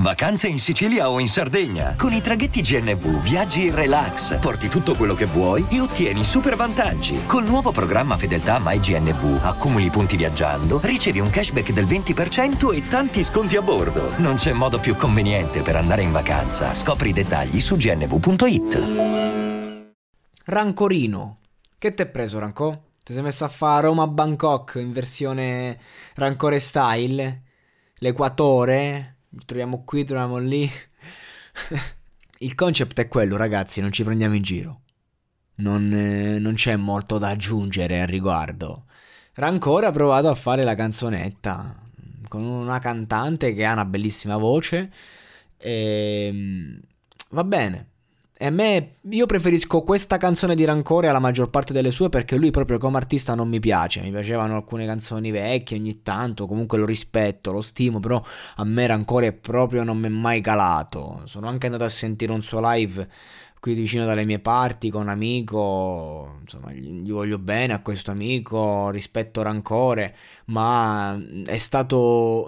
Vacanze in Sicilia o in Sardegna? Con i traghetti GNV viaggi in relax, porti tutto quello che vuoi e ottieni super vantaggi. Col nuovo programma Fedeltà MyGNV accumuli punti viaggiando, ricevi un cashback del 20% e tanti sconti a bordo. Non c'è modo più conveniente per andare in vacanza. Scopri i dettagli su gnv.it. Rancorino. Che t'è preso, Ranco? Ti sei messo a fare Roma Bangkok in versione Rancore style? L'Equatore? Troviamo qui, troviamo lì. Il concept è quello, ragazzi, non ci prendiamo in giro. Non c'è molto da aggiungere al riguardo. Rancore ha provato a fare la canzonetta con una cantante che ha una bellissima voce e va bene. E a me, io preferisco questa canzone di Rancore alla maggior parte delle sue, perché lui proprio come artista non mi piace. Mi piacevano alcune canzoni vecchie ogni tanto, comunque lo rispetto, lo stimo, però a me Rancore proprio non mi è mai calato. Sono anche andato a sentire un suo live qui vicino dalle mie parti con un amico, insomma gli voglio bene a questo amico, rispetto Rancore, ma non è stata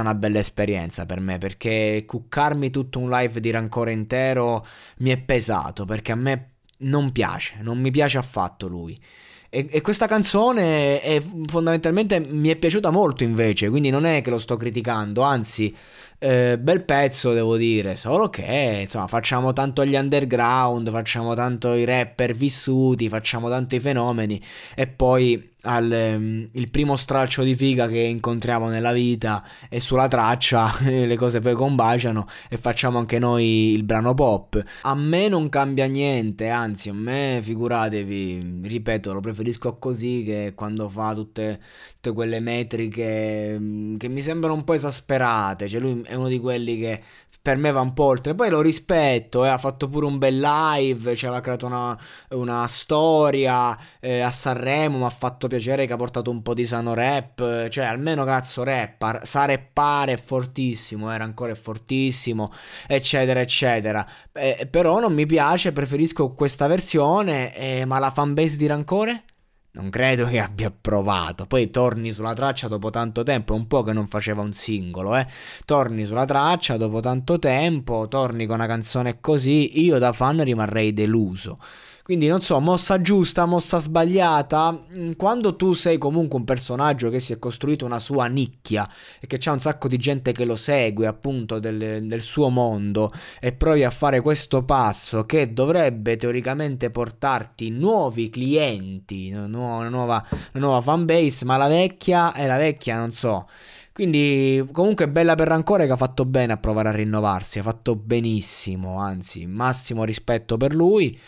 una bella esperienza per me, perché cuccarmi tutto un live di Rancore intero mi è pesato, perché a me non piace, non mi piace affatto lui. E questa canzone fondamentalmente mi è piaciuta molto invece, quindi non è che lo sto criticando, anzi bel pezzo devo dire, solo che insomma facciamo tanto gli underground, facciamo tanto i rapper vissuti, facciamo tanto i fenomeni e poi il primo straccio di figa che incontriamo nella vita e sulla traccia le cose poi combaciano e facciamo anche noi il brano pop. A me non cambia niente, anzi a me, figuratevi, ripeto, lo preferisco così che quando fa tutte quelle metriche che mi sembrano un po' esasperate. Cioè lui è uno di quelli che per me va un po' oltre, poi lo rispetto, ha fatto pure un bel live, ci aveva creato una storia a Sanremo, mi ha fatto piacere che ha portato un po' di sano rap, cioè almeno cazzo rap, sa rappare, è fortissimo, era ancora fortissimo, eccetera eccetera, però non mi piace, preferisco questa versione, ma la fanbase di Rancore? Non credo che abbia provato. Poi torni sulla traccia dopo tanto tempo. È un po' che non faceva un singolo, eh. Torni sulla traccia dopo tanto tempo. Torni con una canzone così. Io da fan rimarrei deluso. Quindi non so, mossa giusta, mossa sbagliata. Quando tu sei comunque un personaggio che si è costruito una sua nicchia e che c'ha un sacco di gente che lo segue, appunto, del suo mondo, e provi a fare questo passo che dovrebbe teoricamente portarti nuovi clienti, una nuova fanbase, ma la vecchia non so. Quindi comunque bella per Rancore che ha fatto bene a provare a rinnovarsi, ha fatto benissimo, anzi massimo rispetto per lui,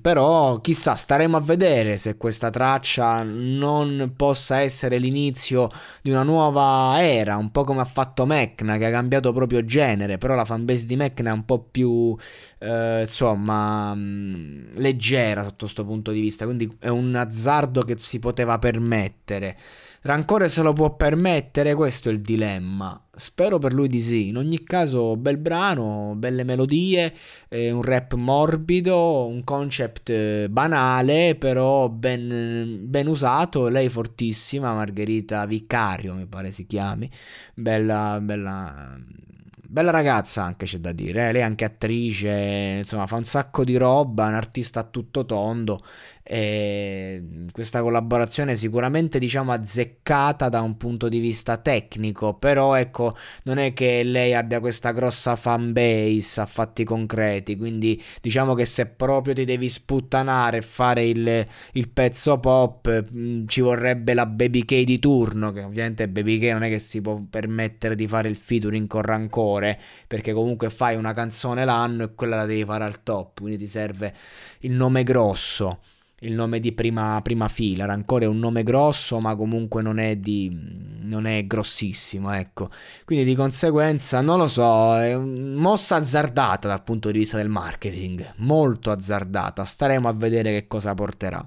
però chissà, staremo a vedere se questa traccia non possa essere l'inizio di una nuova era, un po' come ha fatto Mecna, che ha cambiato proprio genere, però la fanbase di Mecna è un po' più leggera sotto questo punto di vista, quindi è un azzardo che si poteva permettere. Rancore se lo può permettere, questo è il dilemma. Spero per lui di sì. In ogni caso, bel brano, belle melodie, un rap morbido, un concept banale, però ben usato. Lei fortissima, Margherita Vicario, mi pare si chiami. Bella ragazza, anche c'è da dire. Lei è anche attrice, insomma, fa un sacco di roba, è un artista a tutto tondo. E questa collaborazione è sicuramente, diciamo, azzeccata da un punto di vista tecnico, però ecco, non è che lei abbia questa grossa fan base a fatti concreti, quindi diciamo che se proprio ti devi sputtanare e fare il pezzo pop ci vorrebbe la Baby K di turno, che ovviamente Baby K non è che si può permettere di fare il featuring con Rancore, perché comunque fai una canzone l'anno e quella la devi fare al top, quindi ti serve il nome grosso, il nome di prima fila. Rancore è un nome grosso, ma comunque non è grossissimo, ecco, quindi di conseguenza non lo so, è mossa azzardata dal punto di vista del marketing, molto azzardata, staremo a vedere che cosa porterà.